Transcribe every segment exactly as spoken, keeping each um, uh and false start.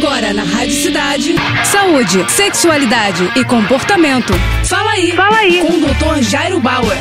Agora na Rádio Cidade, saúde, sexualidade e comportamento. Fala aí, fala aí, com o doutor Jairo Bauer.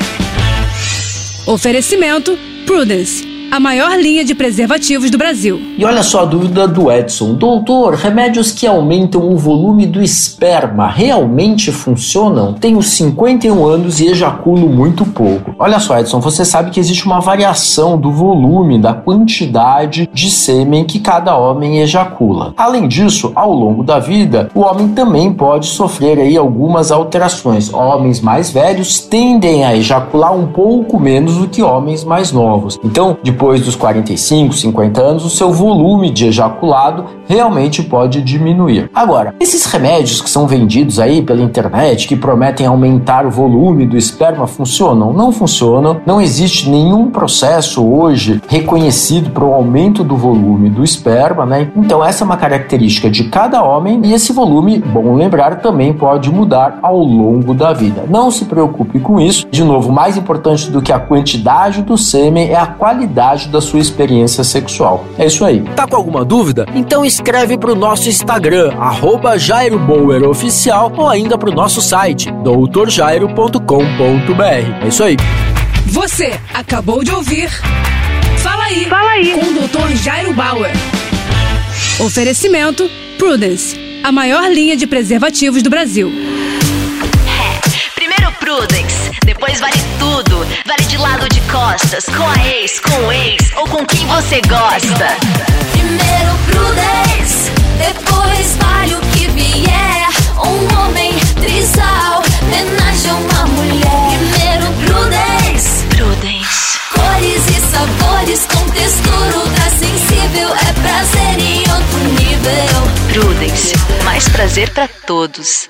Oferecimento Prudence, a maior linha de preservativos do Brasil. E olha só a dúvida do Edson. Doutor, remédios que aumentam o volume do esperma realmente funcionam? Tenho cinquenta e um anos e ejaculo muito pouco. Olha só, Edson, você sabe que existe uma variação do volume, da quantidade de sêmen que cada homem ejacula. Além disso, ao longo da vida, o homem também pode sofrer aí algumas alterações. Homens mais velhos tendem a ejacular um pouco menos do que homens mais novos. Então, de Depois dos quarenta e cinco, cinquenta anos, o seu volume de ejaculado realmente pode diminuir. Agora, esses remédios que são vendidos aí pela internet, que prometem aumentar o volume do esperma, funcionam? Não funcionam. Não existe nenhum processo hoje reconhecido para o aumento do volume do esperma, né? Então, essa é uma característica de cada homem e esse volume, bom lembrar, também pode mudar ao longo da vida. Não se preocupe com isso. De novo, mais importante do que a quantidade do sêmen é a qualidade da sua experiência sexual. É isso aí. Tá com alguma dúvida? Então escreve pro nosso Instagram, arroba Jairo Bauer Oficial, ou ainda pro nosso site, doutor jairo ponto com ponto b r. É isso aí. Você acabou de ouvir Fala aí, Fala aí. Com o doutor Jairo Bauer. Oferecimento Prudence, a maior linha de preservativos do Brasil. É, primeiro Prudence, depois vale tudo. Vale de lado, de costas, com a ex, com o ex ou com quem você gosta. Primeiro Prudence, depois vale o que vier. Um homem, trisal, homenagem a uma mulher. Primeiro Prudence, Prudence. Cores e sabores com textura ultra sensível. É prazer em outro nível. Prudence, mais prazer pra todos.